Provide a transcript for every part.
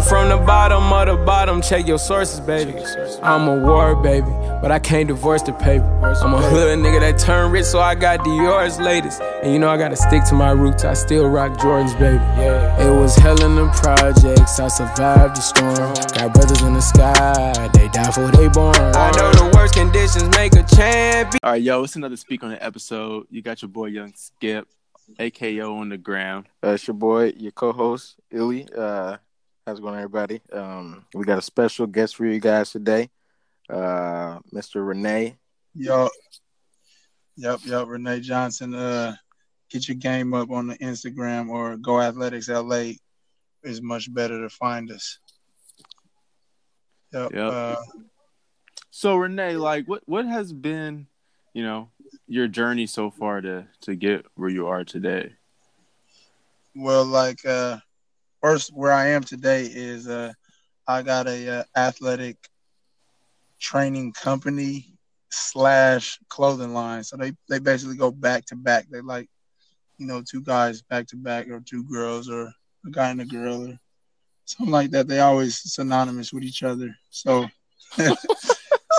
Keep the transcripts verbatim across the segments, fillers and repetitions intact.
I'm from the bottom of the bottom, check your sources, baby. I'm a war, baby, but I can't divorce the paper. I'm a hood nigga that turned rich, so I got Dior's latest. And you know I gotta stick to my roots, I still rock Jordans, baby. It was hell in them projects, I survived the storm. Got brothers in the sky, they die for they born. I know the worst conditions make a champion. Alright, yo, it's another Speak on the episode. You got your boy, Young Skip, A K O on the ground. Uh, it's your boy, your co-host, Illy. Uh, how's it going, everybody? Um, we got a special guest for you guys today, uh, Mister Renee. Yo, yep, yep, Renee Johnson. Uh, get your game up on the Instagram or Go Athletics L A is much better to find us. Yep. yep. Uh, so Renee, like, what what has been, you know, your journey so far to to get where you are today? Well, like, uh, first where I am today is uh, I got a uh, athletic training company slash clothing line. So they, they basically go back to back. They like, you know, two guys back to back or two girls or a guy and a girl or something like that. They always synonymous with each other. So,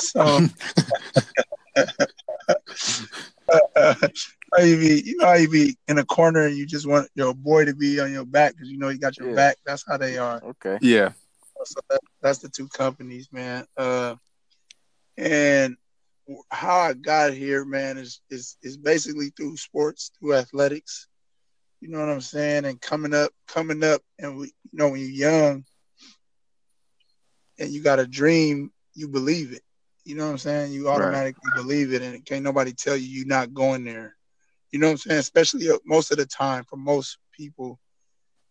so. Uh, you, be, you know how you be in a corner and you just want your boy to be on your back because you know you got your yeah. back. That's how they are. Okay. Yeah. So that, that's the two companies, man. Uh, and how I got here, man, is, is is basically through sports, through athletics. You know what I'm saying? And coming up, coming up, and we, you know, when you're young and you got a dream, you believe it. You know what I'm saying? You automatically right. believe it, and can't nobody tell you you're not going there. You know what I'm saying? Especially most of the time, for most people,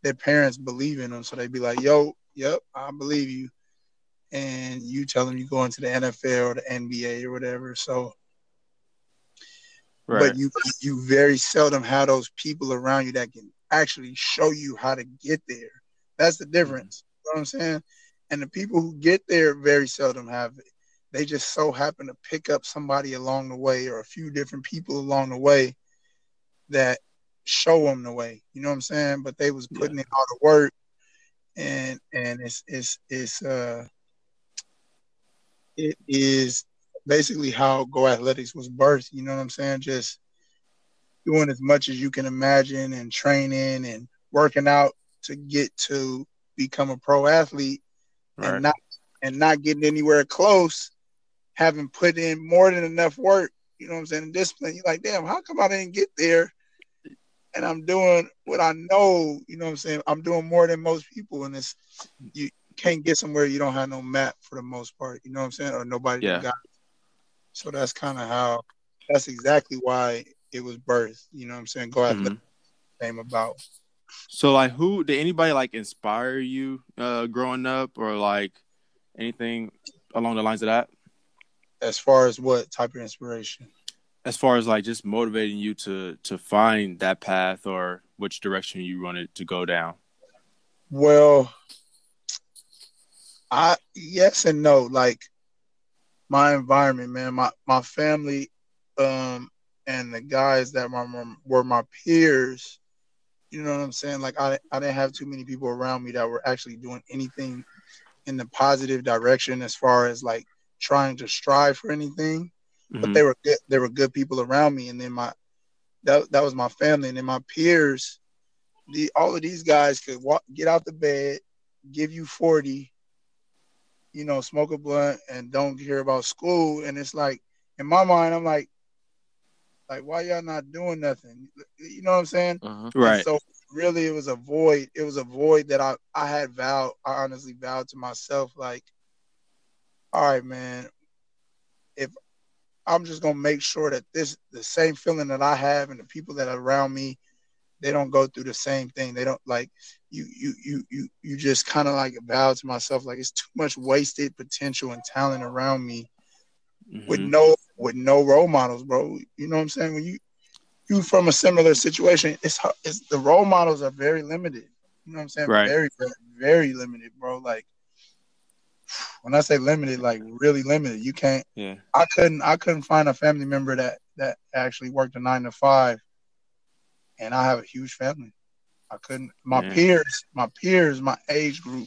their parents believe in them, so they be like, yo, yep, I believe you. And you tell them you're going to the N F L or the N B A or whatever. So, right. But you you very seldom have those people around you that can actually show you how to get there. That's the difference. You know what I'm saying? And the people who get there very seldom have it. They just so happen to pick up somebody along the way or a few different people along the way that show them the way. You know what I'm saying? But they was putting yeah. in all the work, and and it's it's it's uh it is basically how Go Athletics was birthed. You know what I'm saying? Just doing as much as you can imagine and training and working out to get to become a pro athlete, right. and not and not getting anywhere close. Having put in more than enough work, you know what I'm saying, and discipline, you're like, damn, how come I didn't get there? And I'm doing what I know, you know what I'm saying? I'm doing more than most people, and it's, you can't get somewhere you don't have no map for the most part, you know what I'm saying, or nobody yeah. got it. So that's kind of how, that's exactly why it was birthed, you know what I'm saying? Go Athletics mm-hmm. came about. So, like, who, did anybody, like, inspire you uh, growing up, or, like, anything along the lines of that? As far as what type of inspiration? As far as like just motivating you to to find that path or which direction you wanted to go down. Well, I yes and no. Like my environment, man, my my family, um, and the guys that my, were my peers. You know what I'm saying? Like I I didn't have too many people around me that were actually doing anything in the positive direction as far as like trying to strive for anything, but mm-hmm. they were good. They were good people around me. And then my, that, that was my family. And then my peers, the, all of these guys could walk, get out the bed, give you forty, you know, smoke a blunt and don't care about school. And it's like, in my mind, I'm like, like, why y'all not doing nothing? You know what I'm saying? Uh-huh. Right. So really it was a void. It was a void that I, I had vowed, I honestly vowed to myself, like, all right, man, if I'm just going to make sure that this, the same feeling that I have and the people that are around me, they don't go through the same thing. They don't like you, you, you, you, you just kind of like vowed to myself, like it's too much wasted potential and talent around me mm-hmm. with no, with no role models, bro. You know what I'm saying? When you, you from a similar situation, it's, it's the role models are very limited. You know what I'm saying? Right. Very, very, very limited, bro. Like, when I say limited, like really limited, you can't. Yeah. I couldn't. I couldn't find a family member that that actually worked a nine to five, and I have a huge family. I couldn't. My yeah. peers, my peers, my age group,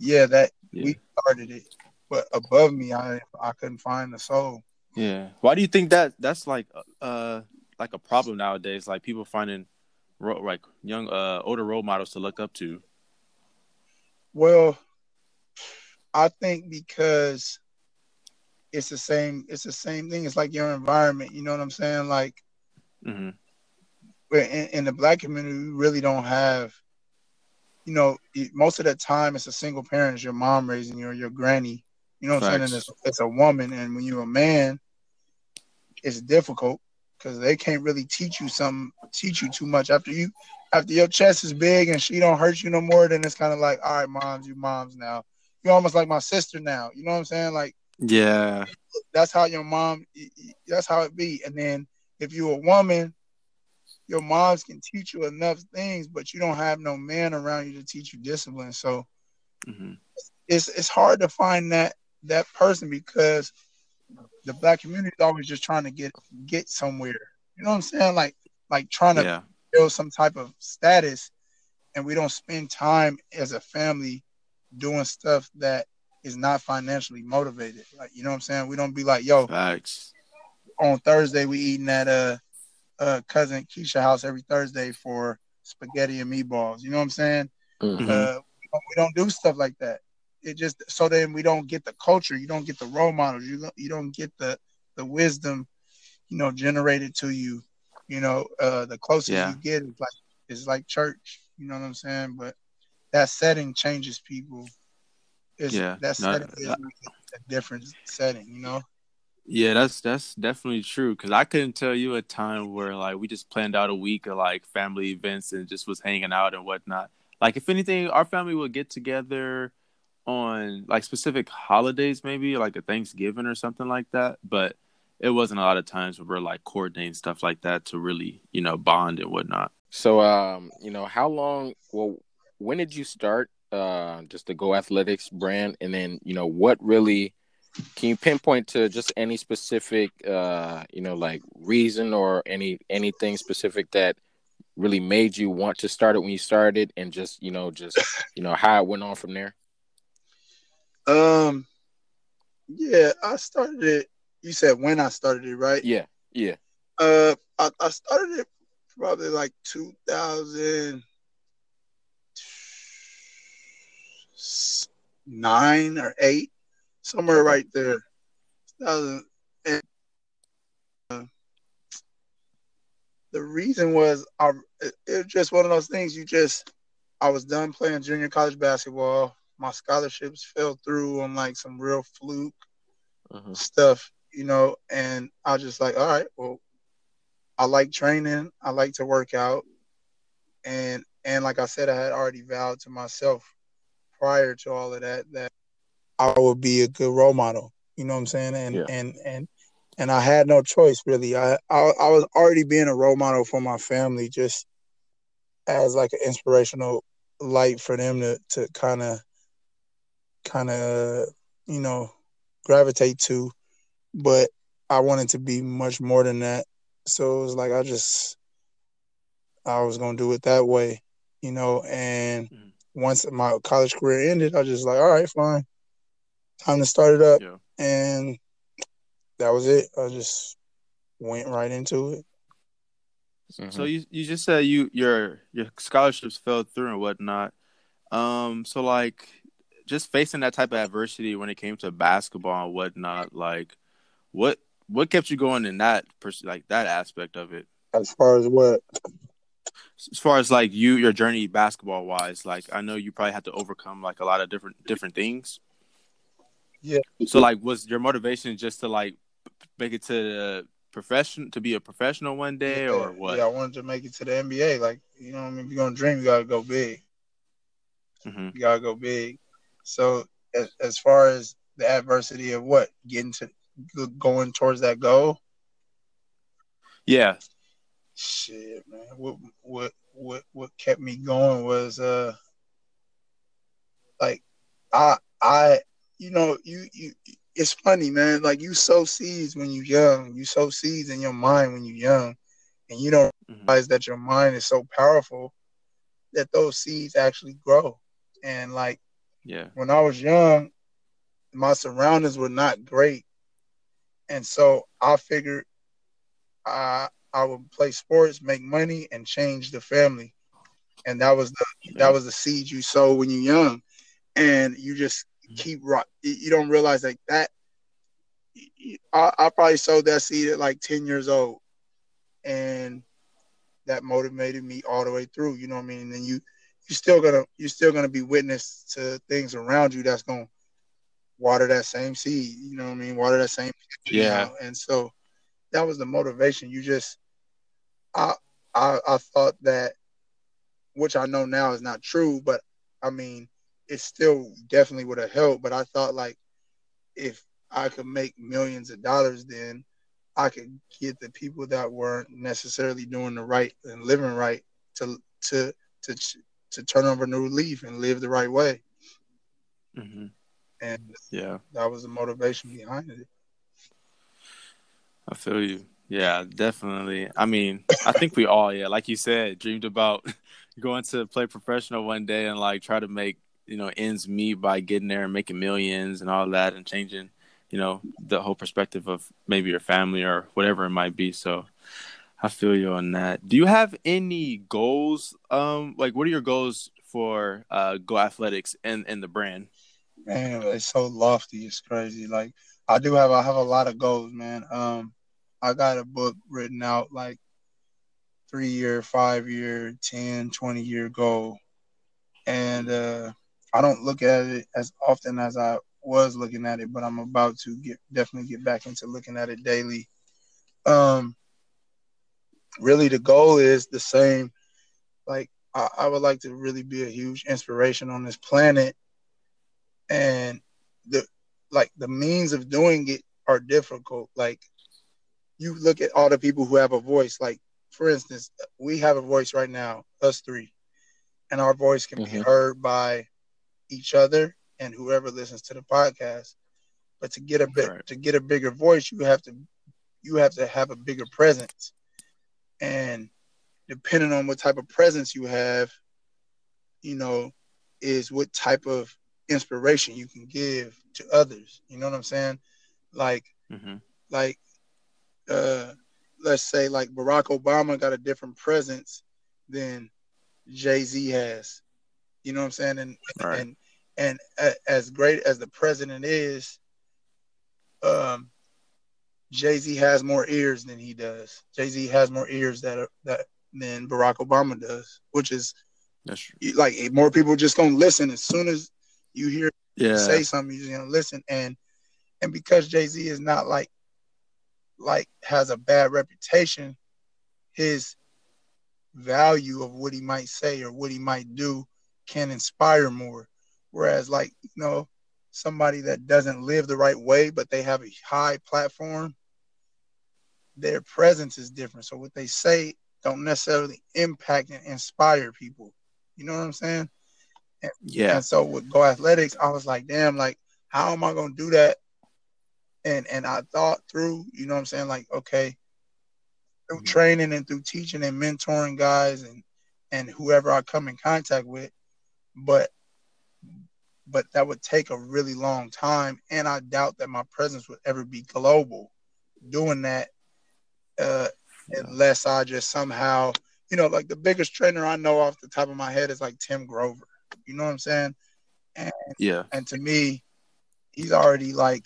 yeah, that yeah. we started it. But above me, I I couldn't find the soul. Yeah. Why do you think that that's like uh like a problem nowadays? Like people finding ro- like young uh older role models to look up to. Well, I think because it's the same. It's the same thing. It's like your environment. You know what I'm saying? Like, mm-hmm. in, in the black community, we really don't have. You know, most of the time, it's a single parent. It's your mom raising you or your granny. You know what Facts. I'm saying? And it's, it's a woman, and when you're a man, it's difficult because they can't really teach you something, teach you too much. After you, after your chest is big and she don't hurt you no more, then it's kind of like, all right, moms, you moms now. You're almost like my sister now. You know what I'm saying? Like, yeah, that's how your mom. That's how it be. And then if you're a woman, your moms can teach you enough things, but you don't have no man around you to teach you discipline. So mm-hmm. it's it's hard to find that that person because the black community is always just trying to get get somewhere. You know what I'm saying? Like like trying to yeah. build some type of status, and we don't spend time as a family doing stuff that is not financially motivated. Like, you know what I'm saying? We don't be like, yo, Facts. on Thursday we eating at a Uh, cousin Keisha house every Thursday for spaghetti and meatballs. You know what I'm saying? Mm-hmm. Uh, we don't do stuff like that. It just so then we don't get the culture. You don't get the role models. You don't, you don't get the the wisdom, you know, generated to you. You know, uh, the closest yeah. you get is like is like church. You know what I'm saying? But that setting changes people. It's, yeah, that setting no, is that... a different setting. You know. Yeah, that's that's definitely true. Cause I couldn't tell you a time where like we just planned out a week of like family events and just was hanging out and whatnot. Like if anything, our family would get together on like specific holidays, maybe like a Thanksgiving or something like that. But it wasn't a lot of times where we're like coordinating stuff like that to really, you know, bond and whatnot. So, um, you know, how long? Well, when did you start uh, just the Go Athletics brand, and then you know what really? Can you pinpoint to just any specific, uh, you know, like reason or any anything specific that really made you want to start it when you started, and just you know, just you know how it went on from there? Um, yeah, I started it. You said when I started it, right? Yeah, yeah. Uh, I, I started it probably like two thousand nine or eight. Somewhere right there. Uh, and, uh, the reason was I, it, it was just one of those things. You just, I was done playing junior college basketball. My scholarships fell through on like some real fluke uh-huh. stuff, you know, and I was just like, all right, well, I like training. I like to work out. And, and like I said, I had already vowed to myself prior to all of that, that I would be a good role model, you know what I'm saying? And yeah. and and and I had no choice really. I, I I was already being a role model for my family, just as like an inspirational light for them to to kind of kind of you know gravitate to. But I wanted to be much more than that, so it was like I just I was gonna do it that way, you know. And mm. once my college career ended, I was just like, all right, fine. Time to start it up, yeah. and that was it. I just went right into it. Mm-hmm. So you, you just said you your your scholarships fell through and whatnot. Um, so like just facing that type of adversity when it came to basketball and whatnot, like what what kept you going in that pers- like that aspect of it? As far as what? As far as like you your journey basketball wise, like I know you probably had to overcome like a lot of different different things. Yeah. So, like, was your motivation just to like make it to the profession to be a professional one day, yeah, or what? Yeah, I wanted to make it to the N B A. Like, you know what I mean? If you're gonna dream, you gotta go big. Mm-hmm. You gotta go big. So, as as far as the adversity of what getting to going towards that goal, yeah. Shit, man. What what what what kept me going was uh, like, I I. You know, you, you it's funny, man. Like, you sow seeds when you're young. You sow seeds in your mind when you're young. And you don't mm-hmm. realize that your mind is so powerful that those seeds actually grow. And, like, Yeah. When I was young, my surroundings were not great. And so I figured I I would play sports, make money, and change the family. And that was the yeah. that was the seed you sow when you're young. And you just keep rock. You don't realize like that. I, I probably sowed that seed at like ten years old. And that motivated me all the way through. You know what I mean? And then you you still gonna you're still gonna be witness to things around you that's gonna water that same seed. You know what I mean? Water that same seed. Yeah. Now. And so that was the motivation. You just I I I thought that, which I know now is not true, but I mean it still definitely would have helped. But I thought like if I could make millions of dollars, then I could get the people that weren't necessarily doing the right and living right to to to to turn over a new leaf and live the right way. Mm-hmm. And yeah, that was the motivation behind it. I feel you. Yeah, definitely. I mean, I think we all, yeah, like you said, dreamed about going to play professional one day and like try to make, you know, ends meet by getting there and making millions and all that and changing, you know, the whole perspective of maybe your family or whatever it might be. So I feel you on that. Do you have any goals? Um, like, what are your goals for uh, Go Athletics and, and the brand? Man, it's so lofty. It's crazy. Like, I do have I have a lot of goals, man. Um, I got a book written out, like, three-year, five-year, ten, twenty-year goal. And uh, I don't look at it as often as I was looking at it, but I'm about to get definitely get back into looking at it daily. Um, really, the goal is the same. Like, I, I would like to really be a huge inspiration on this planet, and the like the means of doing it are difficult. Like, you look at all the people who have a voice. Like, for instance, we have a voice right now, us three, and our voice can mm-hmm. be heard by each other and whoever listens to the podcast. But to get a bit, right. to get a bigger voice, you have to you have to have a bigger presence. And depending on what type of presence you have, you know, is what type of inspiration you can give to others. You know what I'm saying? Like, mm-hmm. like, uh, let's say like Barack Obama got a different presence than Jay-Z has. You know what I'm saying? And right. and And as great as the president is, um, Jay-Z has more ears than he does. Jay-Z has more ears that are, that than Barack Obama does, which is That's true. Like more people just gonna listen as soon as you hear yeah. say something, you're just gonna listen. And and because Jay-Z is not like like has a bad reputation, his value of what he might say or what he might do can inspire more. Whereas, like, you know, somebody that doesn't live the right way, but they have a high platform, their presence is different. So what they say don't necessarily impact and inspire people. You know what I'm saying? And, yeah. And so with Go Athletics, I was like, damn, like, how am I going to do that? And and I thought through, you know what I'm saying? Like, okay, through mm-hmm. training and through teaching and mentoring guys and, and whoever I come in contact with, but but that would take a really long time, and I doubt that my presence would ever be global doing that uh, yeah. unless I just somehow, you know, like the biggest trainer I know off the top of my head is like Tim Grover. You know what I'm saying? And, yeah. and to me, he's already like,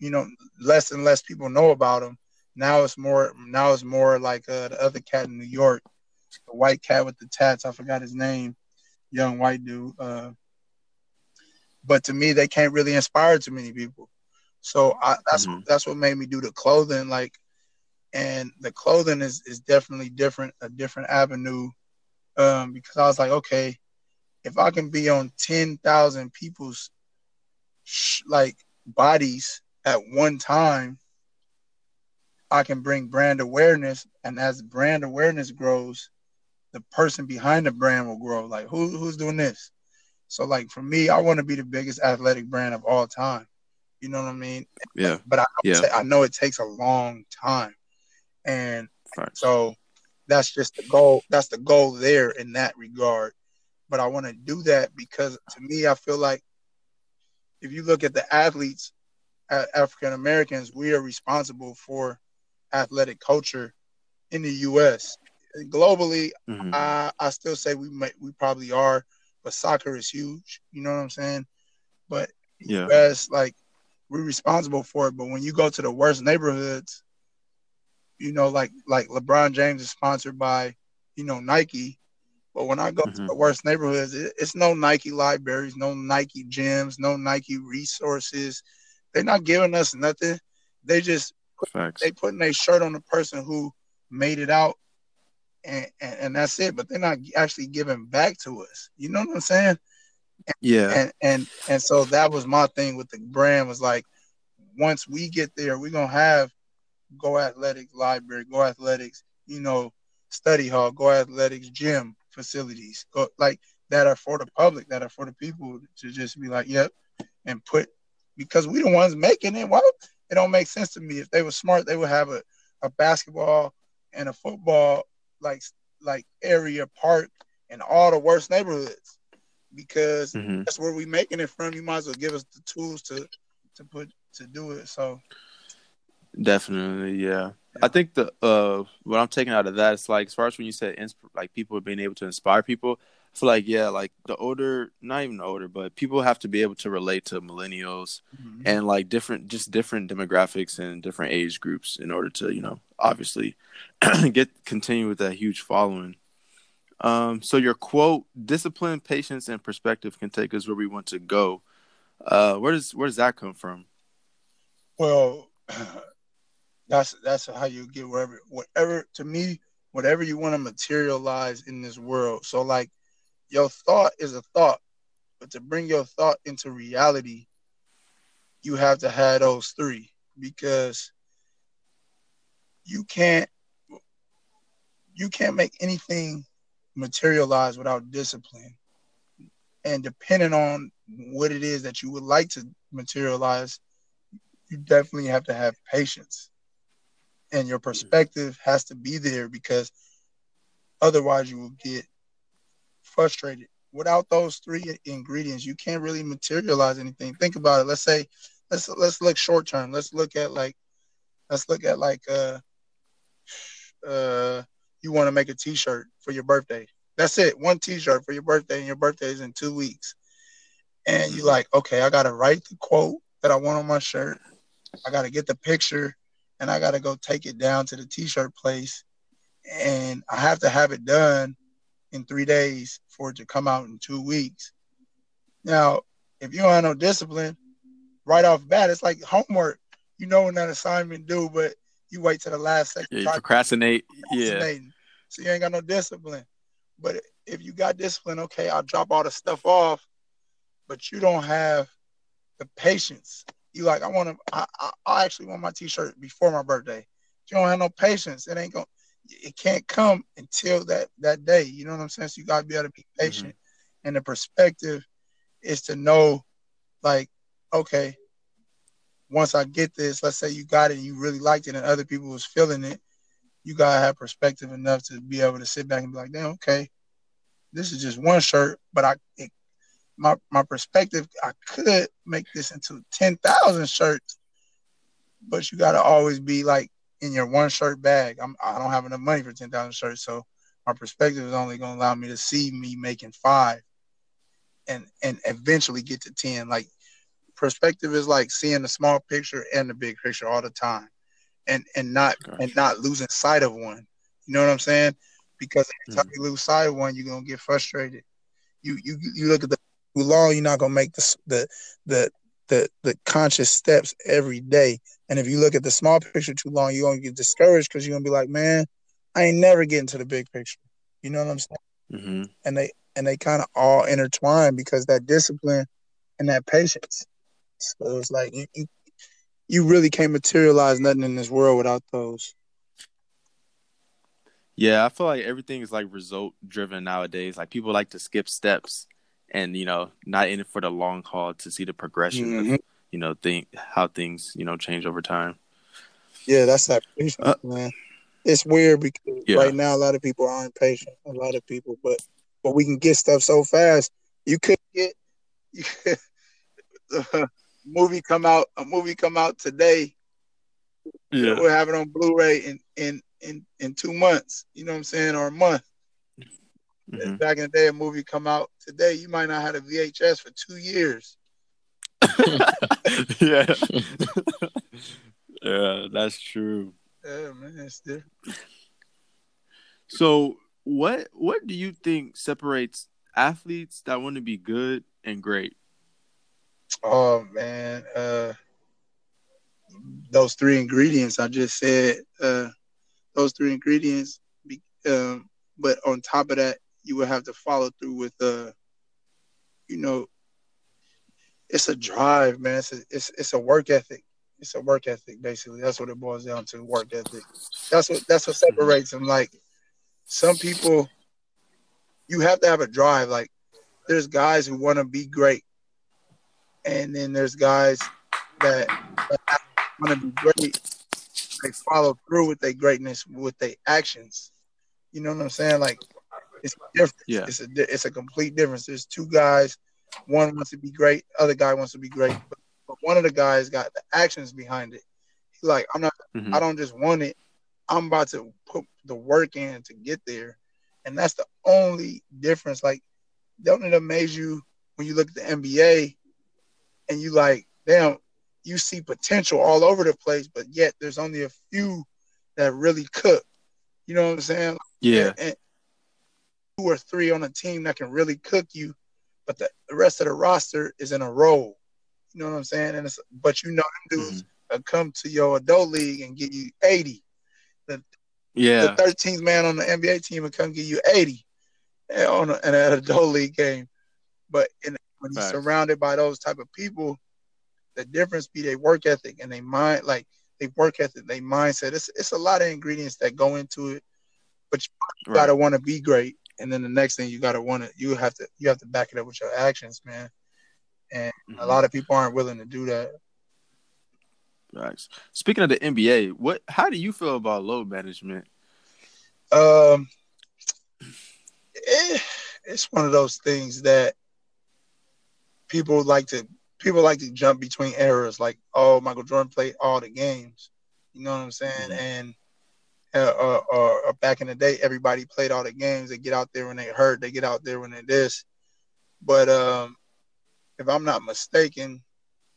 you know, less and less people know about him. Now it's more, now it's more like uh, the other cat in New York, the white cat with the tats. I forgot his name, young white dude. Uh, But to me, they can't really inspire too many people. So I, that's mm-hmm. that's what made me do the clothing. Like, and the clothing is is definitely different, a different avenue, um, because I was like, okay, if I can be on ten thousand people's sh- like bodies at one time, I can bring brand awareness, and as brand awareness grows, the person behind the brand will grow. Like, who who's doing this? So, like, for me, I want to be the biggest athletic brand of all time. You know what I mean? Yeah. But I, yeah. I know it takes a long time. And right. so that's just the goal. That's the goal there in that regard. But I want to do that because, to me, I feel like if you look at the athletes, African Americans, we are responsible for athletic culture in the U S Globally, mm-hmm. I, I still say we may, we probably are, but soccer is huge. You know what I'm saying? But yeah. U S, like, we're responsible for it. But when you go to the worst neighborhoods, you know, like like LeBron James is sponsored by, you know, Nike. But when I go mm-hmm. to the worst neighborhoods, it, it's no Nike libraries, no Nike gyms, no Nike resources. They're not giving us nothing. They just put, they putting their shirt on the person who made it out, and, and, and that's it. But they're not actually giving back to us. You know what I'm saying? And, yeah. And, and and so that was my thing with the brand, was like, once we get there, we're going to have Go Athletics Library, Go Athletics, you know, study hall, Go Athletics gym facilities, go, like, that are for the public, that are for the people to just be like, yep, and put, because we the ones making it. Why? It don't make sense to me. If they were smart, they would have a, a basketball and a football like like area park in all the worst neighborhoods, because mm-hmm. that's where we making it from. You might as well give us the tools to to put to do it. So definitely, yeah. I think the uh, what I'm taking out of that is, like, as far as when you said insp- like people being able to inspire people, I feel like, yeah, like the older, not even older, but people have to be able to relate to millennials mm-hmm. and like different, just different demographics and different age groups in order to, you know, obviously get continue with that huge following. Um, so your quote, "Discipline, patience, and perspective can take us where we want to go." Uh, where does where does that come from? Well. That's that's how you get wherever, whatever, to me, whatever you want to materialize in this world. So, like, your thought is a thought, but to bring your thought into reality, you have to have those three, because you can't you can't make anything materialize without discipline. And depending on what it is that you would like to materialize, you definitely have to have patience. And your perspective has to be there, because otherwise you will get frustrated. Without those three ingredients, you can't really materialize anything. Think about it. Let's say, let's let's look short term. Let's look at like, let's look at like, uh, uh, you want to make a T-shirt for your birthday. That's it. One T-shirt for your birthday, and your birthday is in two weeks. And you're like, okay, I gotta write the quote that I want on my shirt. I gotta get the picture. And I got to go take it down to the T-shirt place, and I have to have it done in three days for it to come out in two weeks. Now, if you don't have no discipline, right off the bat, it's like homework. You know when that assignment due, but you wait till the last second. Yeah, you procrastinate. Yeah. So you ain't got no discipline. But if you got discipline, okay, I'll drop all the stuff off, but you don't have the patience. You like, I want to, I, I, I actually want my T-shirt before my birthday. You don't have no patience. It ain't going, it can't come until that, that day. You know what I'm saying? So you got to be able to be patient. Mm-hmm. And the perspective is to know, like, okay, once I get this, let's say you got it and you really liked it and other people was feeling it, you got to have perspective enough to be able to sit back and be like, damn, okay, this is just one shirt, but I, it, My my perspective, I could make this into ten thousand shirts, but you got to always be like in your one shirt bag. I'm, I don't have enough money for ten thousand shirts, so my perspective is only going to allow me to see me making five and, and eventually get to ten. Like, perspective is like seeing the small picture and the big picture all the time, and, and not Gosh. and not losing sight of one. You know what I'm saying? Because every time mm. you lose sight of one, you're going to get frustrated. You you you look at the too long, you're not gonna make the, the the the the conscious steps every day. And if you look at the small picture too long, you're gonna get discouraged, because you're gonna be like, man, I ain't never getting to the big picture. You know what I'm saying? Mm-hmm. And they and they kind of all intertwine, because that discipline and that patience. So it's like you, you you really can't materialize nothing in this world without those. Yeah, I feel like everything is like result driven nowadays. Like, people like to skip steps, and, you know, not in it for the long haul to see the progression mm-hmm. of, you know, think how things, you know, change over time. Yeah, that's that patience, uh, man. It's weird, because yeah. right now a lot of people aren't patient. A lot of people, but but we can get stuff so fast. You could get you could, uh, movie come out, a movie come out today. Yeah, we're having on Blu-ray in in in in two months. You know what I'm saying, or a month. Mm-hmm. Back in the day, a movie come out today, you might not have a V H S for two years. Yeah, yeah, that's true. Yeah, man, that's different. So, what what do you think separates athletes that want to be good and great? Oh man, uh, those three ingredients I just said. Uh, those three ingredients, be, um, but on top of that, you would have to follow through with, uh, you know, it's a drive, man. It's a, it's it's a work ethic. It's a work ethic, basically. That's what it boils down to. Work ethic. That's what that's what separates them. Like some people, you have to have a drive. Like there's guys who want to be great, and then there's guys that want to be great. They follow through with their greatness with their actions. You know what I'm saying? Like it's different. Yeah. It's a it's a complete difference. There's two guys. One wants to be great. Other guy wants to be great. But, but one of the guys got the actions behind it. He's like, I'm not, mm-hmm. I don't just want it. I'm about to put the work in to get there. And that's the only difference. Like, don't it amaze you when you look at the N B A and you like, damn, you see potential all over the place, but yet there's only a few that really cook. You know what I'm saying? Yeah. And, and two or three on a team that can really cook you. But the, the rest of the roster is in a role. You know what I'm saying? And it's, but you know them dudes mm-hmm. come to your adult league and give you eighty. The, yeah. the thirteenth man on the N B A team will come give you eighty on a, in an adult league game. But in, when you're right. surrounded by those type of people, the difference be their work ethic and they mind, like they work ethic, they mindset. It's it's a lot of ingredients that go into it, but you right. gotta want to be great. And then the next thing you gotta want to, you have to, you have to back it up with your actions, man. And mm-hmm. a lot of people aren't willing to do that. Nice. Speaking of the N B A, what, how do you feel about load management? Um, it, it's one of those things that people like to, people like to jump between eras. Like, oh, Michael Jordan played all the games. You know what I'm saying? Mm-hmm. And Uh, or, or, or back in the day, everybody played all the games. They get out there when they hurt. They get out there when they this. But um, if I'm not mistaken,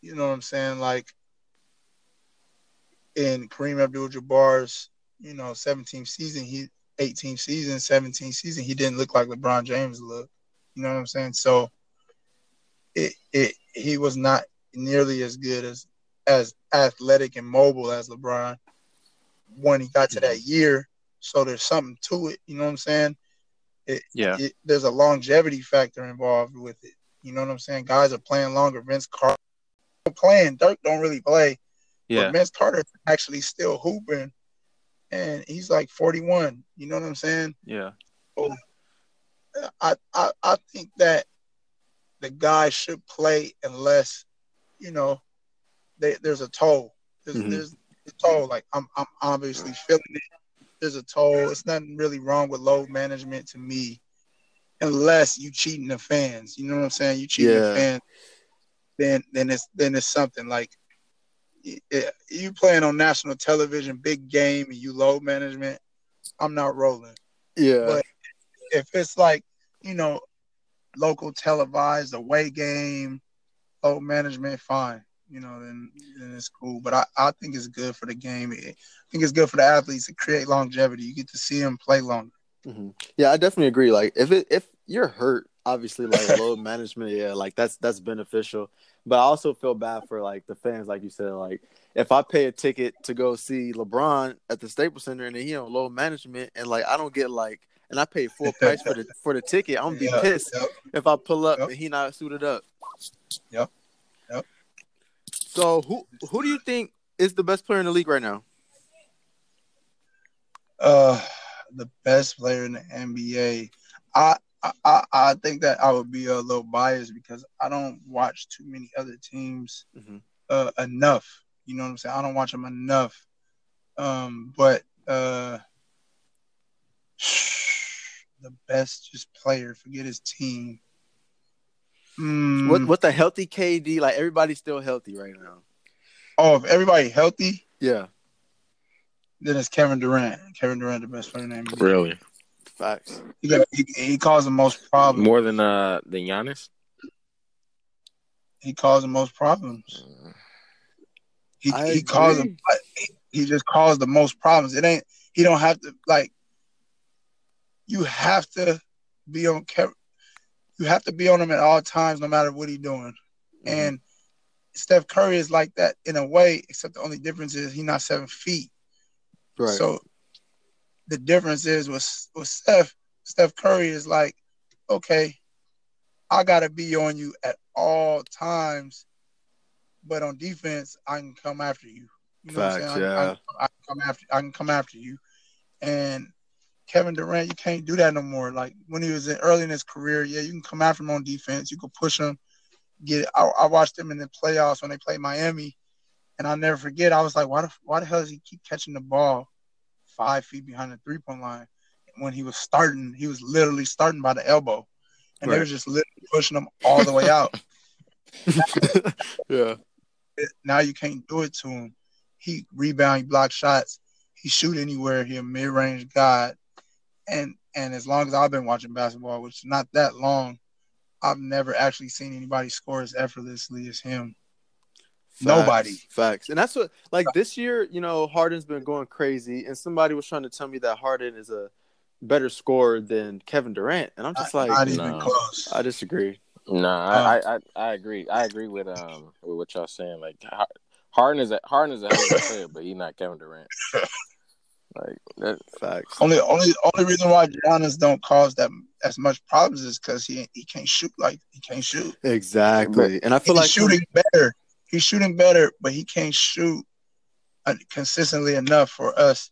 you know what I'm saying, like in Kareem Abdul-Jabbar's, you know, seventeenth season, he eighteenth season, seventeenth season, he didn't look like LeBron James looked. You know what I'm saying? So it it he was not nearly as good as as athletic and mobile as LeBron when he got to that year, so there's something to it. You know what I'm saying? It, yeah. It, there's a longevity factor involved with it. You know what I'm saying? Guys are playing longer. Vince Carter playing. Dirk don't really play. Yeah. But Vince Carter actually still hooping, and he's like forty-one. You know what I'm saying? Yeah. So I I I think that the guys should play unless, you know, they, there's a toll. There's, mm-hmm. there's toll. Like I'm I'm obviously feeling it. There's a toll. It's nothing really wrong with load management to me unless you cheating the fans. You know what I'm saying? You cheating yeah. the fans, then then it's then it's something. Like it, you playing on national television, big game, and you load management, I'm not rolling. Yeah. But if it's like, you know, local televised away game, load management, fine. You know, then, then it's cool. But I, I think it's good for the game. I think it's good for the athletes to create longevity. You get to see them play longer. Mm-hmm. Yeah, I definitely agree. Like, if it if you're hurt, obviously, like, load management, yeah, like, that's that's beneficial. But I also feel bad for, like, the fans, like you said. Like, if I pay a ticket to go see LeBron at the Staples Center and then he on load management and, like, I don't get, like, and I paid full price for the for the ticket, I'm going to be yeah, pissed yep. if I pull up yep. and he not suited up. Yep. Yep. So who who do you think is the best player in the league right now? Uh, the best player in the N B A. I I I think that I would be a little biased because I don't watch too many other teams mm-hmm. uh, enough. You know what I'm saying? I don't watch them enough. Um, but uh, the best just player, forget his team. Mm. What what's the healthy K D? Like, everybody's still healthy right now. Oh, if everybody healthy? Yeah. Then it's Kevin Durant. Kevin Durant, the best player in the N B A. Really? Facts. He, got, he, he caused the most problems. More than uh than Giannis? He caused the most problems. He I he agree. caused a, he just caused the most problems. It ain't he don't have to like you have to be on Kevin. You have to be on him at all times, no matter what he's doing. Mm-hmm. And Steph Curry is like that in a way, except the only difference is he's not seven feet. Right. So the difference is with, with Steph, Steph Curry is like, okay, I got to be on you at all times, but on defense, I can come after you. You know Facts, what I'm saying? Yeah. I, I, I, can come after, I can come after you. And Kevin Durant, you can't do that no more. Like, when he was in, early in his career, yeah, you can come after him on defense. You can push him. Get it. I, I watched him in the playoffs when they played Miami, and I'll never forget. I was like, why the, why the hell does he keep catching the ball five feet behind the three-point line? And when he was starting, he was literally starting by the elbow, and right. they were just literally pushing him all the way out. Yeah. Now you can't do it to him. He rebound, he blocks shots. He shoot anywhere. He a mid-range guy. And and as long as I've been watching basketball, which is not that long, I've never actually seen anybody score as effortlessly as him. Facts, Nobody. Facts. And that's what, like, this year, you know, Harden's been going crazy, and somebody was trying to tell me that Harden is a better scorer than Kevin Durant. And I'm just I, like, not even no, close. I disagree. No, I, um, I, I, I agree. I agree with um with what y'all saying. Like, Harden is a Harden is a hell of a player, but he's not Kevin Durant. Like, that facts. Only, only, only reason why Giannis don't cause that as much problems is because he he can't shoot like he can't shoot exactly. And I feel he's like shooting he, better. He's shooting better, but he can't shoot consistently enough for us.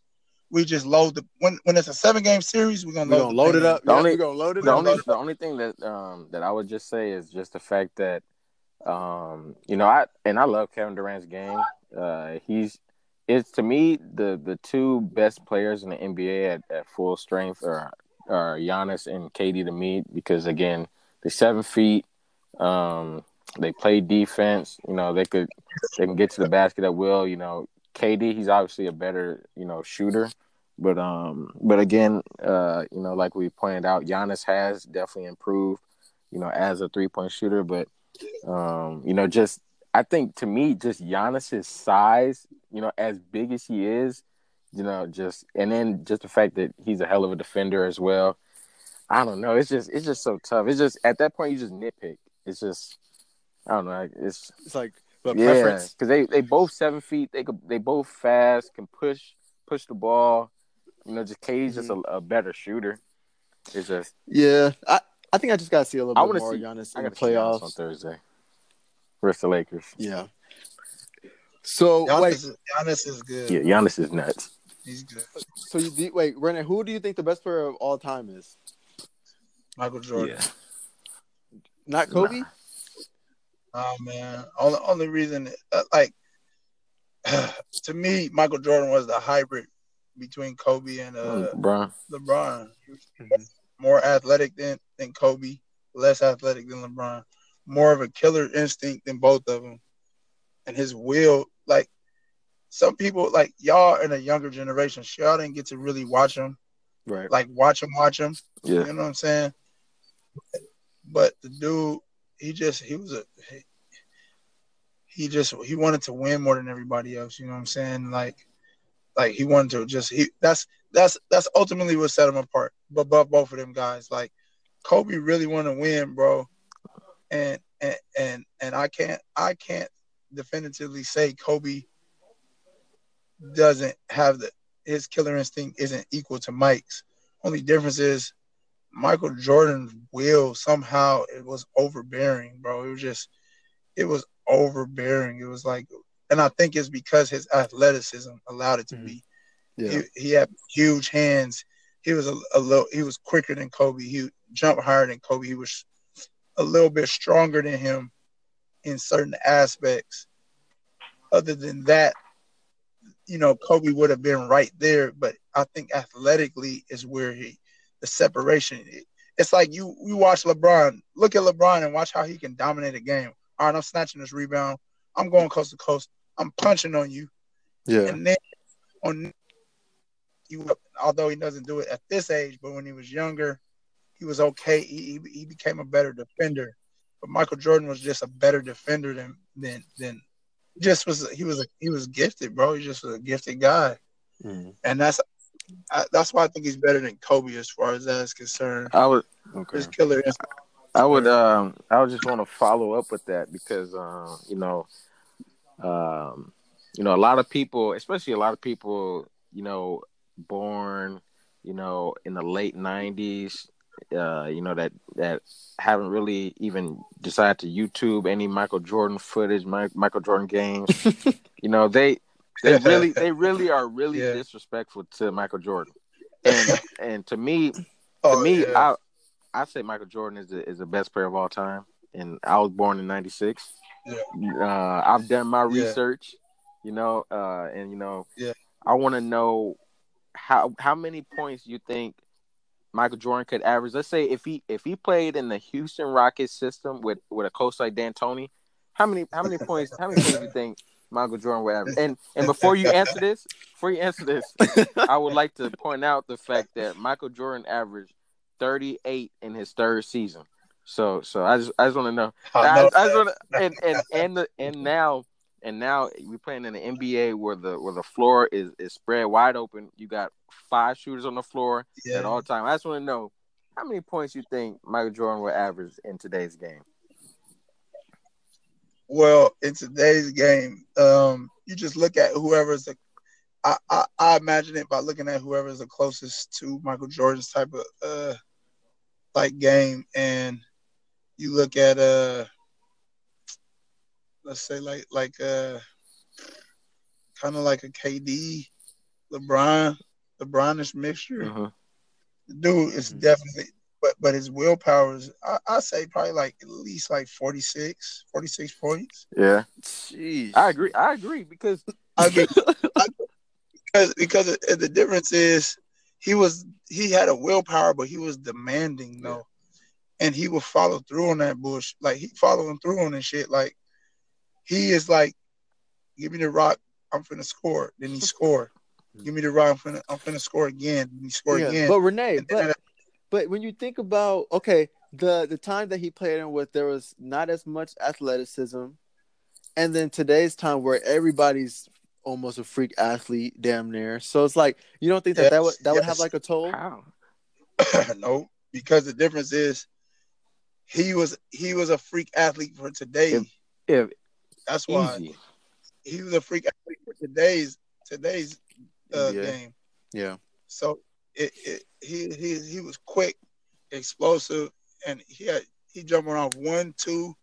We just load the when when it's a seven game series, we're gonna we're load, gonna load it up. The yeah, only, we're gonna load it. The up. only the only thing that um that I would just say is just the fact that um you know I and I love Kevin Durant's game. Uh, he's It's to me the, the two best players in the N B A at, at full strength are are Giannis and K D to me, because again, they're seven feet, um, they play defense, you know, they could they can get to the basket at will, you know. K D, he's obviously a better, you know, shooter. But um but again, uh, you know, like we pointed out, Giannis has definitely improved, you know, as a three point shooter. But um, you know, just I think to me, just Giannis's size, you know, as big as he is, you know, just and then just the fact that he's a hell of a defender as well. I don't know. It's just it's just so tough. It's just at that point you just nitpick. It's just I don't know. It's it's like the yeah, preference because they, they both seven feet. They could, they both fast, can push push the ball. You know, just K D's mm-hmm. just a, a better shooter. It's just yeah. I, I think I just gotta see a little I bit more see, Giannis in the playoffs on Thursday. Versus the Lakers. Yeah. So Giannis, wait, is, Giannis is good. Yeah, Giannis is nuts. He's good. So you wait, Renee, who do you think the best player of all time is? Michael Jordan. Yeah. Not Kobe? Nah. Oh man, only only reason uh, like to me, Michael Jordan was the hybrid between Kobe and uh, LeBron. LeBron. Mm-hmm. More athletic than, than Kobe, less athletic than LeBron. More of a killer instinct than both of them. And his will, like, some people, like, y'all in a younger generation, y'all didn't get to really watch him. Right. Like, watch him, watch him. Yeah. You know what I'm saying? But the dude, he just, he was a, he, he just, he wanted to win more than everybody else. You know what I'm saying? Like, like he wanted to just, he that's, that's, that's ultimately what set him apart. But, but both of them guys, like, Kobe really wanted to win, bro. And, and, and, and I can't, I can't definitively say Kobe doesn't have the his killer instinct isn't equal to Mike's. Only difference is Michael Jordan's will somehow it was overbearing, bro. It was just it was overbearing. It was like, and I think it's because his athleticism allowed it to mm-hmm. be. Yeah. He, he had huge hands. He was a, a little. He was quicker than Kobe. He jumped higher than Kobe. He was a little bit stronger than him in certain aspects. Other than that, you know, Kobe would have been right there, but I think athletically is where he, the separation, it, It's like you you watch LeBron. Look at LeBron and watch how he can dominate a game. All right, I'm snatching this rebound. I'm going coast to coast. I'm punching on you. Yeah. And then on you, although he doesn't do it at this age, but when he was younger, he was okay. He he, he became a better defender. But Michael Jordan was just a better defender than than than just was he was a, he was gifted, bro. He just was a gifted guy. Mm-hmm. And that's I, that's why I think he's better than Kobe as far as that is concerned. I would okay. His killer is- I would um I would just want to follow up with that because um you know um you know a lot of people, especially a lot of people, you know, born, you know, in the late nineties, uh, you know, that that haven't really even decided to YouTube any Michael Jordan footage, my, Michael Jordan games. You know, they They really, they really are really yeah. disrespectful to Michael Jordan, and and to me, to oh, me, yeah. I I say Michael Jordan is the, is the best player of all time, and I was born in ninety-six. Yeah. Uh, I've done my research, yeah. you know, uh, and you know, yeah. I want to know how how many points you think Michael Jordan could average. Let's say if he if he played in the Houston Rockets system with, with a coach like D'Antoni, how many how many points how many points do you think Michael Jordan would average? And and before you answer this, before you answer this, I would like to point out the fact that Michael Jordan averaged thirty-eight in his third season. So so I just I just want to know. I, I just want and and and the, and now and now we're playing in the N B A where the where the floor is, is spread wide open. You got five shooters on the floor yeah. at all time. I just want to know how many points you think Michael Jordan would average in today's game. Well, in today's game, um, you just look at whoever's the I, I, I imagine it by looking at whoever's the closest to Michael Jordan's type of uh, like game, and you look at uh, let's say like like uh, kind of like a K D, LeBron, LeBronish mixture. Uh-huh. The dude is mm-hmm. definitely. But but his willpower is, I, I say, probably like at least like forty-six points. Yeah. Jeez. I agree. I agree because I mean, I, because because it, the difference is he was he had a willpower, but he was demanding though, yeah. and he would follow through on that bullshit. Like he following through on and shit. Like he is like, give me the rock, I'm finna score. Then he scored. Give me the rock, I'm finna I'm finna score again. Then he scored yeah, again. But Renee, and but. But when you think about, okay, the, the time that he played in with, there was not as much athleticism. And then today's time where everybody's almost a freak athlete, damn near. So it's like, you don't think that yes, that, would, that yes. would have like a toll? Wow. No, because the difference is he was he was a freak athlete for today. If, if, That's why. Easy. He was a freak athlete for today's, today's uh, yeah. game. Yeah. So. It, it, he he he was quick, explosive, and he had, he jumped around one, two,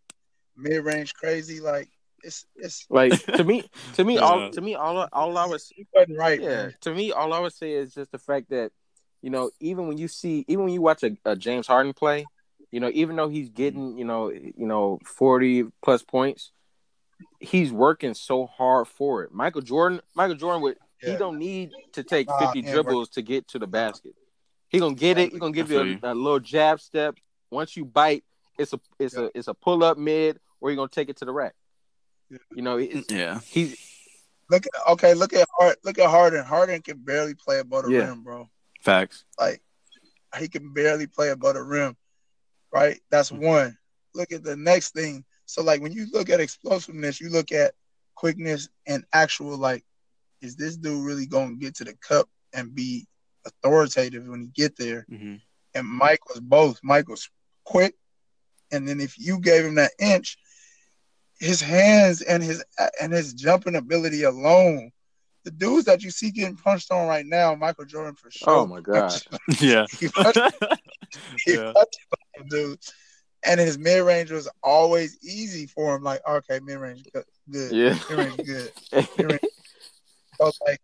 mid range, crazy. Like it's it's like to me to me all to me all all I was right yeah man. to me all I would say is just the fact that, you know, even when you see even when you watch a, a James Harden play, you know, even though he's getting you know you know forty plus points, he's working so hard for it. Michael Jordan Michael Jordan would. He don't need to take fifty nah, dribbles to get to the basket. He gonna get it. He gonna give you a, a little jab step. Once you bite, it's a it's yeah. a it's a pull up mid, or you gonna take it to the rack. Yeah. You know, it's, yeah. He's look at, okay. Look at Hard, look at Harden. Harden can barely play above the yeah. rim, bro. Facts. Like he can barely play above the rim. Right. That's mm-hmm. one. Look at the next thing. So like when you look at explosiveness, you look at quickness and actual like. Is this dude really going to get to the cup and be authoritative when he get there? Mm-hmm. And Mike was both. Mike was quick, and then if you gave him that inch, his hands and his and his jumping ability alone, the dudes that you see getting punched on right now, Michael Jordan for sure. Oh my god, yeah, he punched, he yeah. punched him, dude. And his mid range was always easy for him. Like, okay, mid range good, yeah, mid range good. Mid-range. I was like,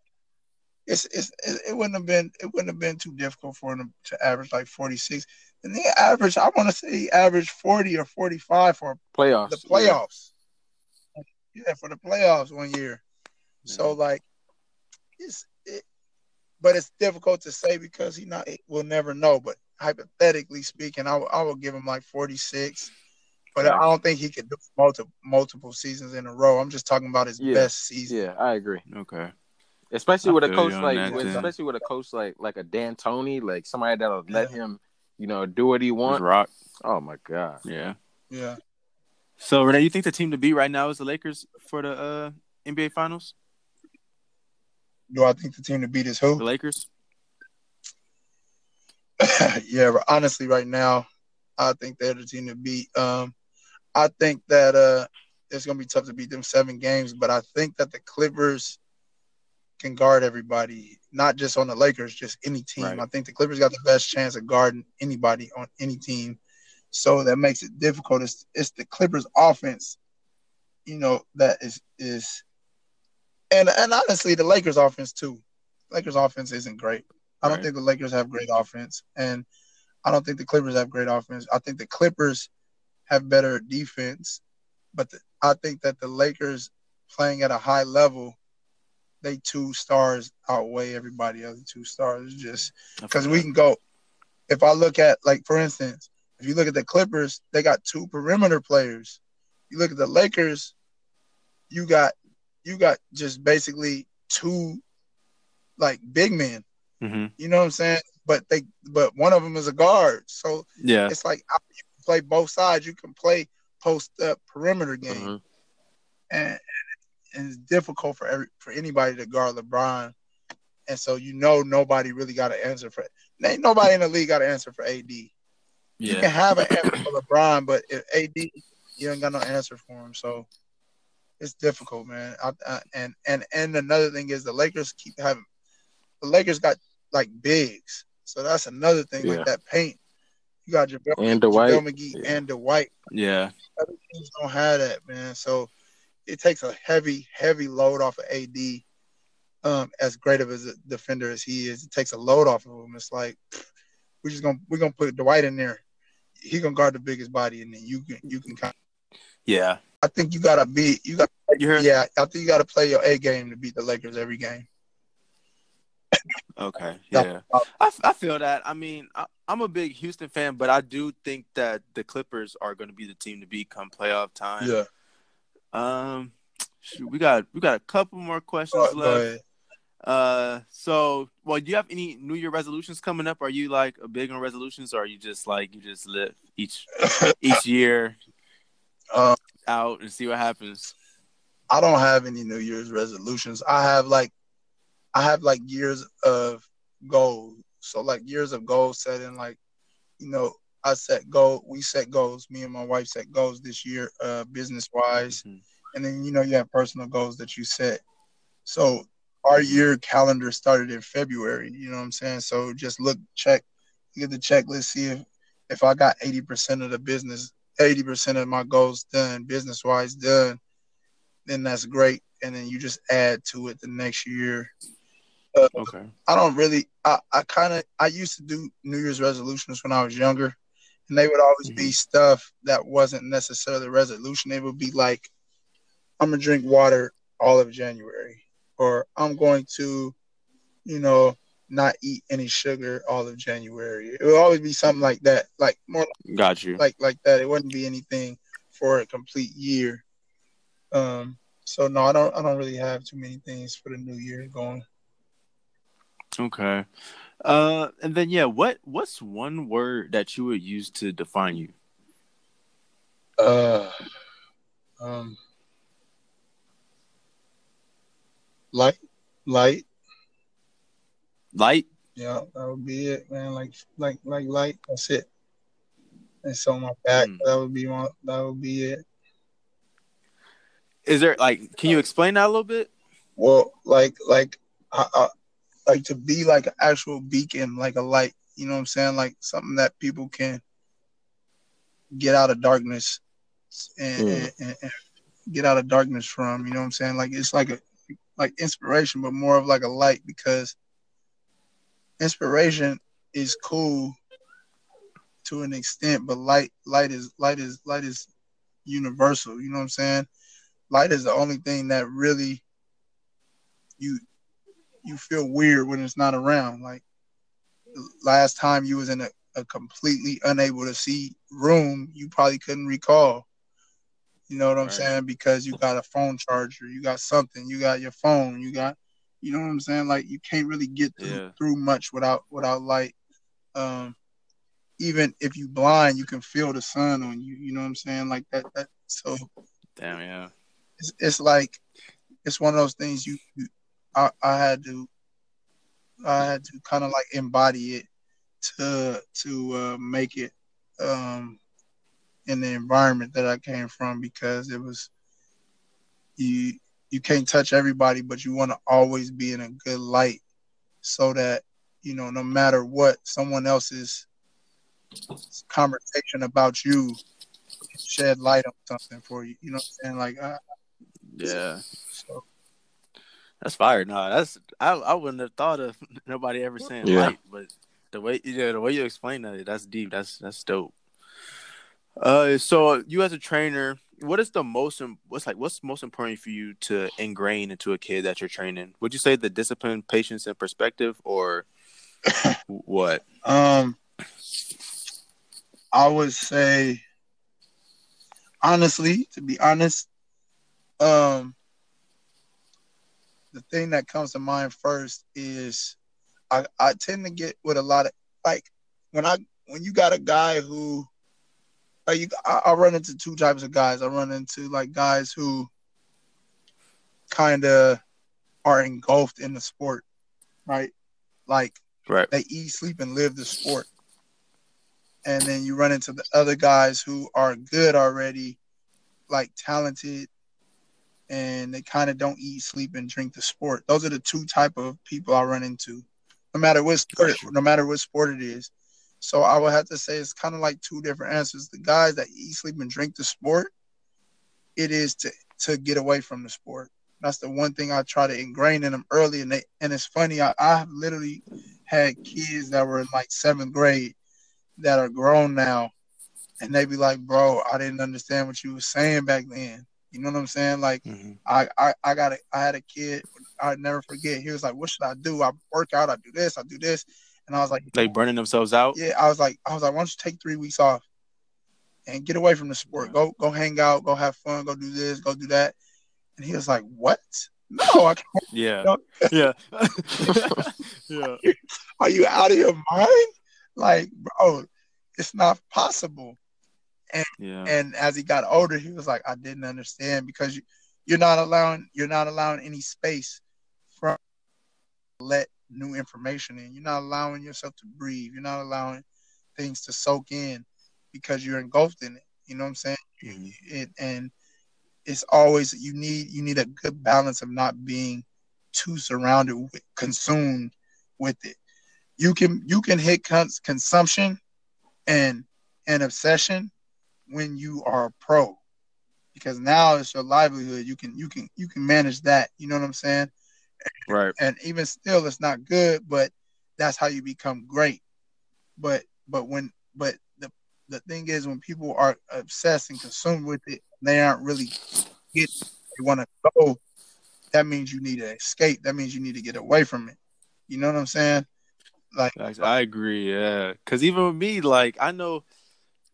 it's, it's it wouldn't have been it wouldn't have been too difficult for him to average like forty-six. And the average, I want to say he averaged forty or forty-five for playoffs. The playoffs, yeah, yeah for the playoffs one year. Yeah. So like, it's it, but it's difficult to say because he not we'll never know. But hypothetically speaking, I, w- I would give him like forty-six. But yeah. I don't think he could do multiple multiple seasons in a row. I'm just talking about his yeah. best season. Yeah, I agree. Okay. Especially I with a coach like, with, especially with a coach like like a D'Antoni, like somebody that'll yeah. let him, you know, do what he wants. Rock. Oh my god. Yeah. Yeah. So Renee, you think the team to beat right now is the Lakers for the uh, N B A Finals? Do I think the team to beat is who? The Lakers. Yeah, but honestly, right now, I think they're the team to beat. Um, I think that uh, it's going to be tough to beat them seven games, but I think that the Clippers can guard everybody, not just on the Lakers, just any team. Right. I think the Clippers got the best chance of guarding anybody on any team, so that makes it difficult. It's, it's the Clippers' offense, you know, that is is, and and honestly, the Lakers' offense too. Lakers' offense isn't great. I don't right. think the Lakers have great offense, and I don't think the Clippers have great offense. I think the Clippers have better defense, but the, I think that the Lakers playing at a high level, they two stars outweigh everybody else. Two stars just because we can go. If I look at, like, for instance, if you look at the Clippers, they got two perimeter players. You look at the Lakers, you got you got just basically two, like, big men. Mm-hmm. You know what I'm saying? But they, but one of them is a guard, so yeah, it's like you can play both sides. You can play post up perimeter game, mm-hmm. and, and it's difficult for every for anybody to guard LeBron. And so you know nobody really got an answer for it. Nobody in the league got an answer for A D. Yeah. You can have an answer for LeBron, but if A D, you ain't got no answer for him. So it's difficult, man. I, I, and and and another thing is the Lakers keep having the Lakers got. like bigs. So that's another thing yeah. with that paint. You got Javale and Dwight. Javale McGee yeah. and Dwight. Yeah. Other teams don't have that, man. So it takes a heavy, heavy load off of A D. Um, as great of a defender as he is, it takes a load off of him. It's like we're just gonna we're gonna put Dwight in there. He's gonna guard the biggest body, and then you can you can kind of, yeah. I think you gotta beat you got yeah. I think you gotta play your A game to beat the Lakers every game. Okay, yeah. I, I feel that. I mean, I, I'm a big Houston fan, but I do think that the Clippers are going to be the team to beat come playoff time. Yeah. Um, shoot, we got we got a couple more questions oh, left. Uh, so, well, do you have any New Year resolutions coming up? Are you, like, big on resolutions, or are you just, like, you just live each each year um, out and see what happens? I don't have any New Year's resolutions. I have, like, I have, like, years of goals. So, like, years of goal setting, like, you know, I set goal. We set goals. Me and my wife set goals this year, uh, business-wise. Mm-hmm. And then, you know, you have personal goals that you set. So our year calendar started in February, you know what I'm saying? So just look, check, get the checklist, see if, if I got eighty percent of the business, eighty percent of my goals done, business-wise done, then that's great. And then you just add to it the next year. Uh, okay. I don't really I, – I kind of – I used to do New Year's resolutions when I was younger, and they would always mm-hmm. be stuff that wasn't necessarily a resolution. It would be like, I'm going to drink water all of January, or I'm going to, you know, not eat any sugar all of January. It would always be something like that, like more – Got you. Like, like that. It wouldn't be anything for a complete year. Um. So no, I don't. I don't really have too many things for the new year going. Okay, uh, and then yeah, what what's one word that you would use to define you? Uh, um, light, light, light. Yeah, that would be it, man. Like, like, like, light. That's it. And so my back. Mm. That would be my. That would be it. Is there, like, can you explain that a little bit? Well, like, like, I, I, like to be like an actual beacon, like a light, you know what I'm saying? Like something that people can get out of darkness and, mm. and, and get out of darkness from, you know what I'm saying? Like, it's like a, like inspiration, but more of like a light, because inspiration is cool to an extent, but light, light is, light is, light is universal, you know what I'm saying? Light is the only thing that really you you feel weird when it's not around. Like the last time you was in a a completely unable to see room you probably couldn't recall. You know what I'm right. saying? Because you got a phone charger, you got something, you got your phone, you got, you know what I'm saying? Like, you can't really get through, yeah. through much without without light. Um, even if you blind, you can feel the sun on you. You know what I'm saying? Like that. that so, damn yeah. It's, it's like it's one of those things you. you I, I had to. I had to kind of like embody it to to uh, make it um, in the environment that I came from, because it was you you can't touch everybody, but you want to always be in a good light so that, you know, no matter what, someone else's conversation about you can shed light on something for you. You know what I'm saying? Like, I, yeah. So. That's fire. No, that's I, I wouldn't have thought of nobody ever saying yeah. light, but the way you know, the way you explain that, that's deep. That's that's dope. Uh, so you as a trainer, what is the most what's like what's most important for you to ingrain into a kid that you're training? Would you say the discipline, patience, and perspective, or what? Um, I would say, honestly, to be honest, um. the thing that comes to mind first is I, I tend to get with a lot of, like, when I when you got a guy who – you I, I run into two types of guys. I run into, like, guys who kind of are engulfed in the sport, right? Like, right. they eat, sleep, and live the sport. And then you run into the other guys who are good already, like, talented, and they kind of don't eat, sleep, and drink the sport. Those are the two type of people I run into, no matter what sport, no matter what sport it is. So I would have to say it's kind of like two different answers. The guys that eat, sleep, and drink the sport, it is to, to get away from the sport. That's the one thing I try to ingrain in them early. And they, and it's funny, I, I literally had kids that were in like seventh grade that are grown now, and they be like, bro, I didn't understand what you were saying back then. You know what I'm saying? Like, mm-hmm. I, I, I got a, I had a kid. I'd never forget. He was like, "What should I do? I work out. I do this. I do this." And I was like, "They burning themselves out." Yeah, I was like, I was like, "Why don't you take three weeks off and get away from the sport? Yeah. Go, go hang out. Go have fun. Go do this. Go do that." And he was like, "What? No, I can't." Yeah, yeah, yeah. Are you out of your mind? Like, bro, it's not possible. And, yeah. and as he got older, he was like, I didn't understand, because you, you're not allowing you're not allowing any space from let new information in. You're not allowing yourself to breathe. You're not allowing things to soak in because you're engulfed in it. You know what I'm saying? Mm-hmm. It, and it's always you need you need a good balance of not being too surrounded with, consumed with it. You can you can hit cons- consumption and and obsession when you are a pro, because now it's your livelihood. You can, you can, you can manage that. You know what I'm saying? Right. And even still, it's not good, but that's how you become great. But, but when, but the, the thing is, when people are obsessed and consumed with it, they aren't really getting where they want to go. That means you need to escape. That means you need to get away from it. You know what I'm saying? Like, I agree. Yeah. Cause even with me, like, I know,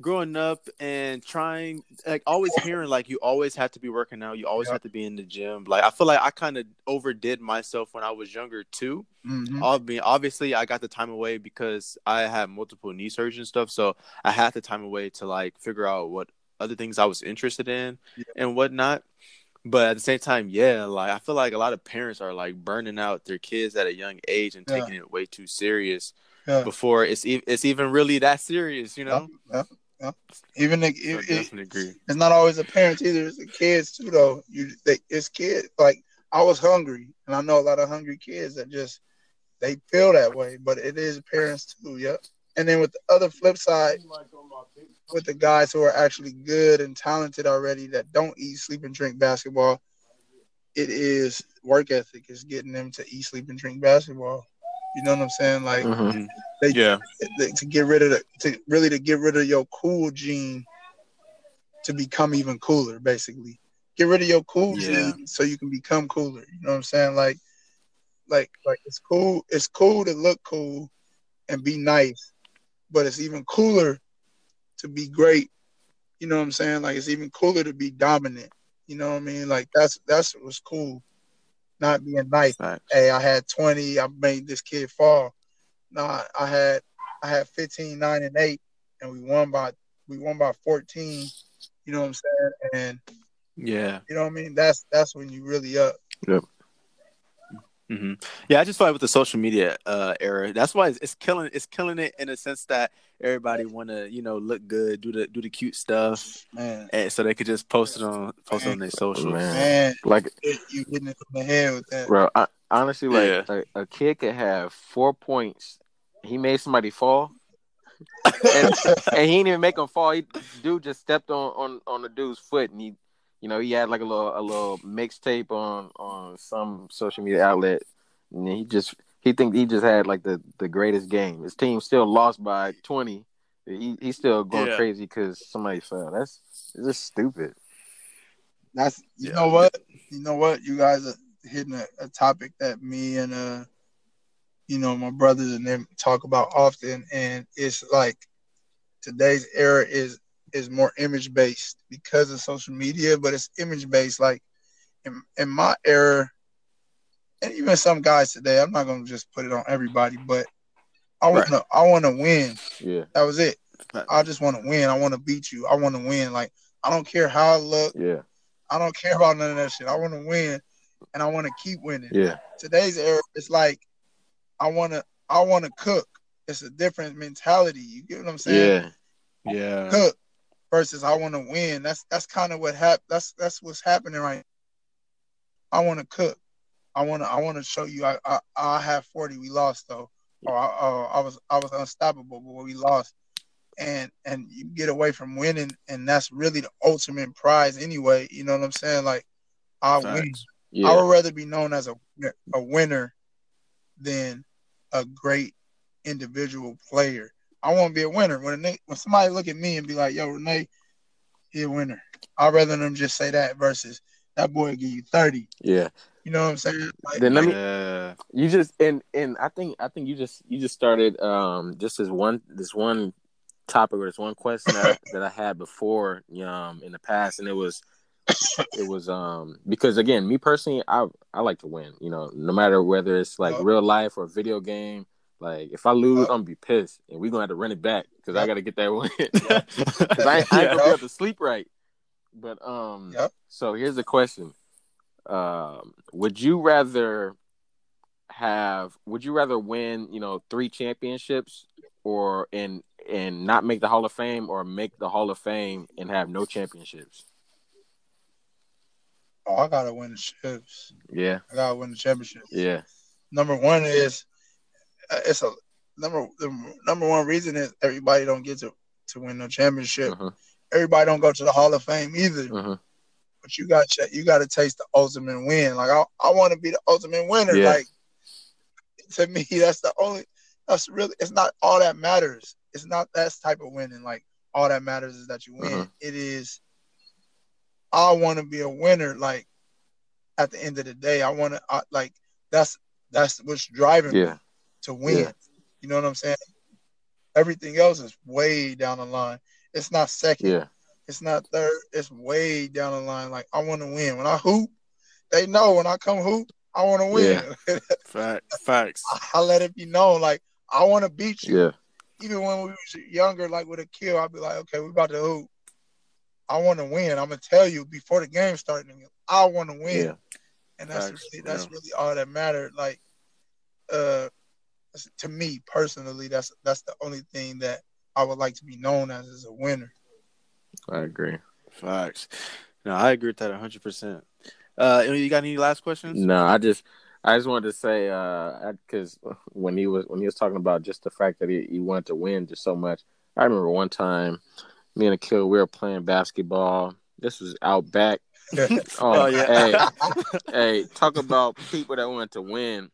growing up and trying, like, always hearing, like, you always have to be working out. You always yeah. have to be in the gym. Like, I feel like I kind of overdid myself when I was younger, too. Mm-hmm. Obviously, I got the time away because I had multiple knee surgery and stuff. So I had the time away to, like, figure out what other things I was interested in yeah. and whatnot. But at the same time, yeah, like, I feel like a lot of parents are, like, burning out their kids at a young age and yeah. taking it way too serious yeah. before it's, e- it's even really that serious, you know? Yeah. Yeah. Yeah. Even the, it, it, agree. It's not always the parents either. It's the kids too, though. You, they, it's kids. Like, I was hungry, and I know a lot of hungry kids that just they feel that way. But it is parents too, yeah. And then with the other flip side, with the guys who are actually good and talented already that don't eat, sleep, and drink basketball, it is work ethic. It's getting them to eat, sleep, and drink basketball. You know what I'm saying? Like, mm-hmm. they, yeah. they, to get rid of the, to really to get rid of your cool gene to become even cooler, basically. Get rid of your cool yeah. gene so you can become cooler. You know what I'm saying? Like, like, like it's cool. It's cool to look cool and be nice, but it's even cooler to be great. You know what I'm saying? Like, it's even cooler to be dominant. You know what I mean? Like, that's that's what's cool. Not being nice. Right. Hey, I had twenty. I made this kid fall. Nah, I had I had fifteen, nine, and eight, and we won by we won by fourteen. You know what I'm saying? And yeah, you know what I mean. That's that's when you really up. Yep. Mm-hmm. Yeah, I just find with the social media uh, era, that's why it's, it's killing. It's killing it in a sense that everybody want to, you know, look good, do the do the cute stuff, man. And so they could just post it on post man. on their social. Man, man. Like you getting it from the head with that, bro. I, honestly, like yeah. a, a kid could have four points. He made somebody fall, and, and he didn't even make him fall. He, dude just stepped on, on on the dude's foot, and he. You know, he had like a little a little mixtape on, on some social media outlet, and he just he think he just had like the, the greatest game. His team still lost by twenty. He he's still going yeah. crazy because somebody fell. That's it's just stupid. That's you yeah. know what you know what you guys are hitting a, a topic that me and uh you know my brothers and them talk about often, and it's like today's era is. is more image-based because of social media, but it's image-based. Like, in, in my era, and even some guys today, I'm not going to just put it on everybody, but I want right. to I want to win. Yeah. That was it. I just want to win. I want to beat you. I want to win. Like, I don't care how I look. Yeah. I don't care about none of that shit. I want to win, and I want to keep winning. Yeah. Today's era, it's like, I want to I want to cook. It's a different mentality. You get what I'm saying? Yeah. Yeah. Cook. Versus, I want to win. That's that's kind of what hap- That's that's what's happening right now. I want to cook. I want to I want to show you. I, I I have forty. We lost though. Or I, uh, I was I was unstoppable, but we lost. And and you get away from winning, and that's really the ultimate prize anyway. You know what I'm saying? Like I Thanks. win. Yeah. I would rather be known as a a winner than a great individual player. I want to be a winner. When a, when somebody look at me and be like, yo, Renee, he a winner. I'd rather them just say that versus that boy give you thirty. Yeah. You know what I'm saying? Like, then let me uh, you just and and I think I think you just you just started um just this one this one topic or this one question that, that I had before um in the past, and it was it was um because again, me personally, I I like to win, you know, no matter whether it's like oh. real life or a video game. Like, if I lose, oh. I'm going to be pissed, and we're going to have to rent it back because yep. I got to get that win. Because I, I ain't going to be able to sleep right. But um, yep. so here's the question. Um, would you rather have – would you rather win, you know, three championships or and, and not make the Hall of Fame, or make the Hall of Fame and have no championships? Oh, I got to win the championships. Yeah. I got to win the championships. Yeah. Number one is – It's a number. The number one reason is everybody don't get to, to win no championship. Uh-huh. Everybody don't go to the Hall of Fame either. Uh-huh. But you got you got to taste the ultimate win. Like I, I want to be the ultimate winner. Yeah. Like to me, that's the only. That's really. It's not all that matters. It's not that type of winning. Like all that matters is that you win. Uh-huh. It is. I want to be a winner. Like at the end of the day, I want to. Like that's that's what's driving yeah. me. To win, yeah. you know what I'm saying? Everything else is way down the line. It's not second. Yeah. It's not third. It's way down the line. Like, I want to win. When I hoop, they know when I come hoop, I want to win. Yeah. Fact, facts. I, I let it be known. Like, I want to beat you. Yeah. Even when we was younger, like with a kill, I'd be like, okay, we're about to hoop. I want to win. I'm going to tell you before the game started, I want to win. Yeah. And that's, facts, really, that's really all that mattered. Like, uh, to me personally, that's that's the only thing that I would like to be known as as a winner. I agree. Facts. No, I agree with that a hundred percent. Uh, you got any last questions? No, I just I just wanted to say uh, because when he was when he was talking about just the fact that he, he wanted to win just so much. I remember one time, me and Akil, we were playing basketball. This was out back. oh, oh yeah. Hey, hey, talk about people that wanted to win.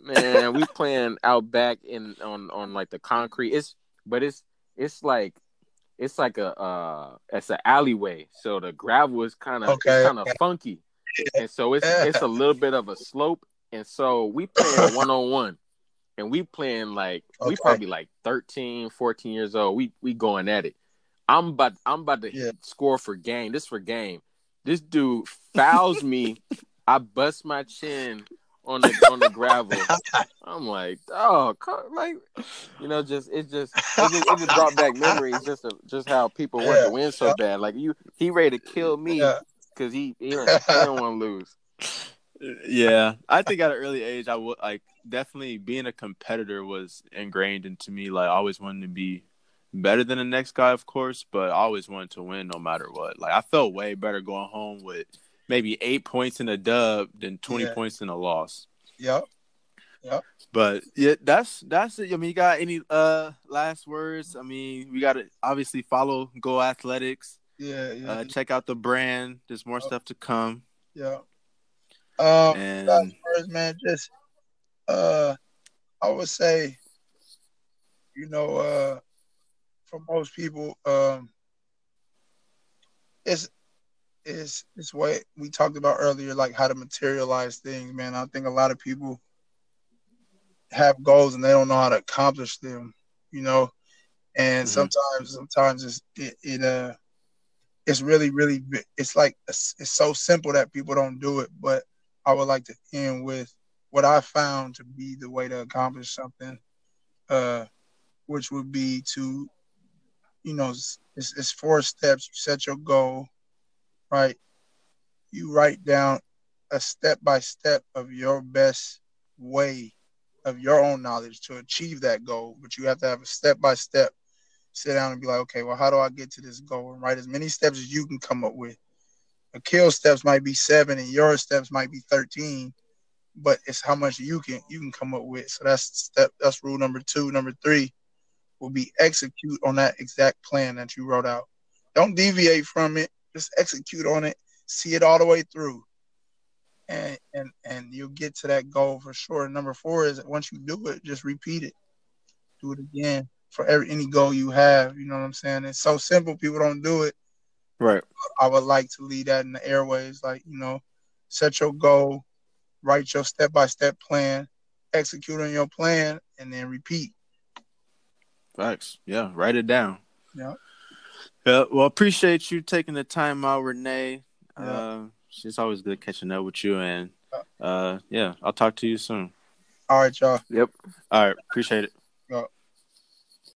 Man, we playing out back in on, on like the concrete. It's but it's it's like it's like a uh, it's an alleyway, so the gravel is kind of okay. kind of funky, and so it's yeah. it's a little bit of a slope, and so we playing one on one, and we playing like okay. we probably like thirteen, fourteen years old. We we going at it. I'm about I'm about to yeah. score for game. This for game. This dude fouls me. I bust my chin on the on the gravel. I'm like, oh, like, you know, just it just it just, it just brought back memories. Just a, just how people yeah. want to win so bad. Like you, he ready to kill me because yeah. he he don't, he don't want to lose. Yeah, I think at an early age, I would like definitely being a competitor was ingrained into me. Like I always wanted to be better than the next guy, of course, but I always wanted to win no matter what. Like I felt way better going home with maybe eight points in a dub than twenty yeah. points in a loss. Yep. Yep. But yeah, that's that's it. I mean, you got any uh last words? I mean, we got to obviously follow Go Athletics. Yeah. yeah. Uh, check out the brand. There's more yep. stuff to come. Yeah. Um, and... last words, man. Just uh, I would say, you know, uh. For most people, um, it's it's it's what we talked about earlier, like how to materialize things, man. I think a lot of people have goals and they don't know how to accomplish them, you know. And mm-hmm. sometimes, sometimes it's it, it uh it's really really it's like it's, it's so simple that people don't do it. But I would like to end with what I found to be the way to accomplish something, uh, which would be to You know, it's, it's four steps. You set your goal, right? You write down a step-by-step of your best way of your own knowledge to achieve that goal. But you have to have a step-by-step, sit down and be like, okay, well, how do I get to this goal? And write as many steps as you can come up with. Akil's steps might be seven and your steps might be thirteen, but it's how much you can you can come up with. So that's step. That's rule number two. Number three will be execute on that exact plan that you wrote out. Don't deviate from it. Just execute on it. See it all the way through. And and and you'll get to that goal for sure. And number four is once you do it, just repeat it. Do it again for every any goal you have. You know what I'm saying? It's so simple. People don't do it. Right. I would like to leave that in the airways. Like, you know, set your goal, write your step-by-step plan, execute on your plan, and then repeat. Facts. Yeah, write it down. Yeah. Yeah. Well, appreciate you taking the time out, Renee. Yeah. Uh, it's always good catching up with you. And, uh, yeah, I'll talk to you soon. All right, y'all. Yep. All right. Appreciate it. Yeah.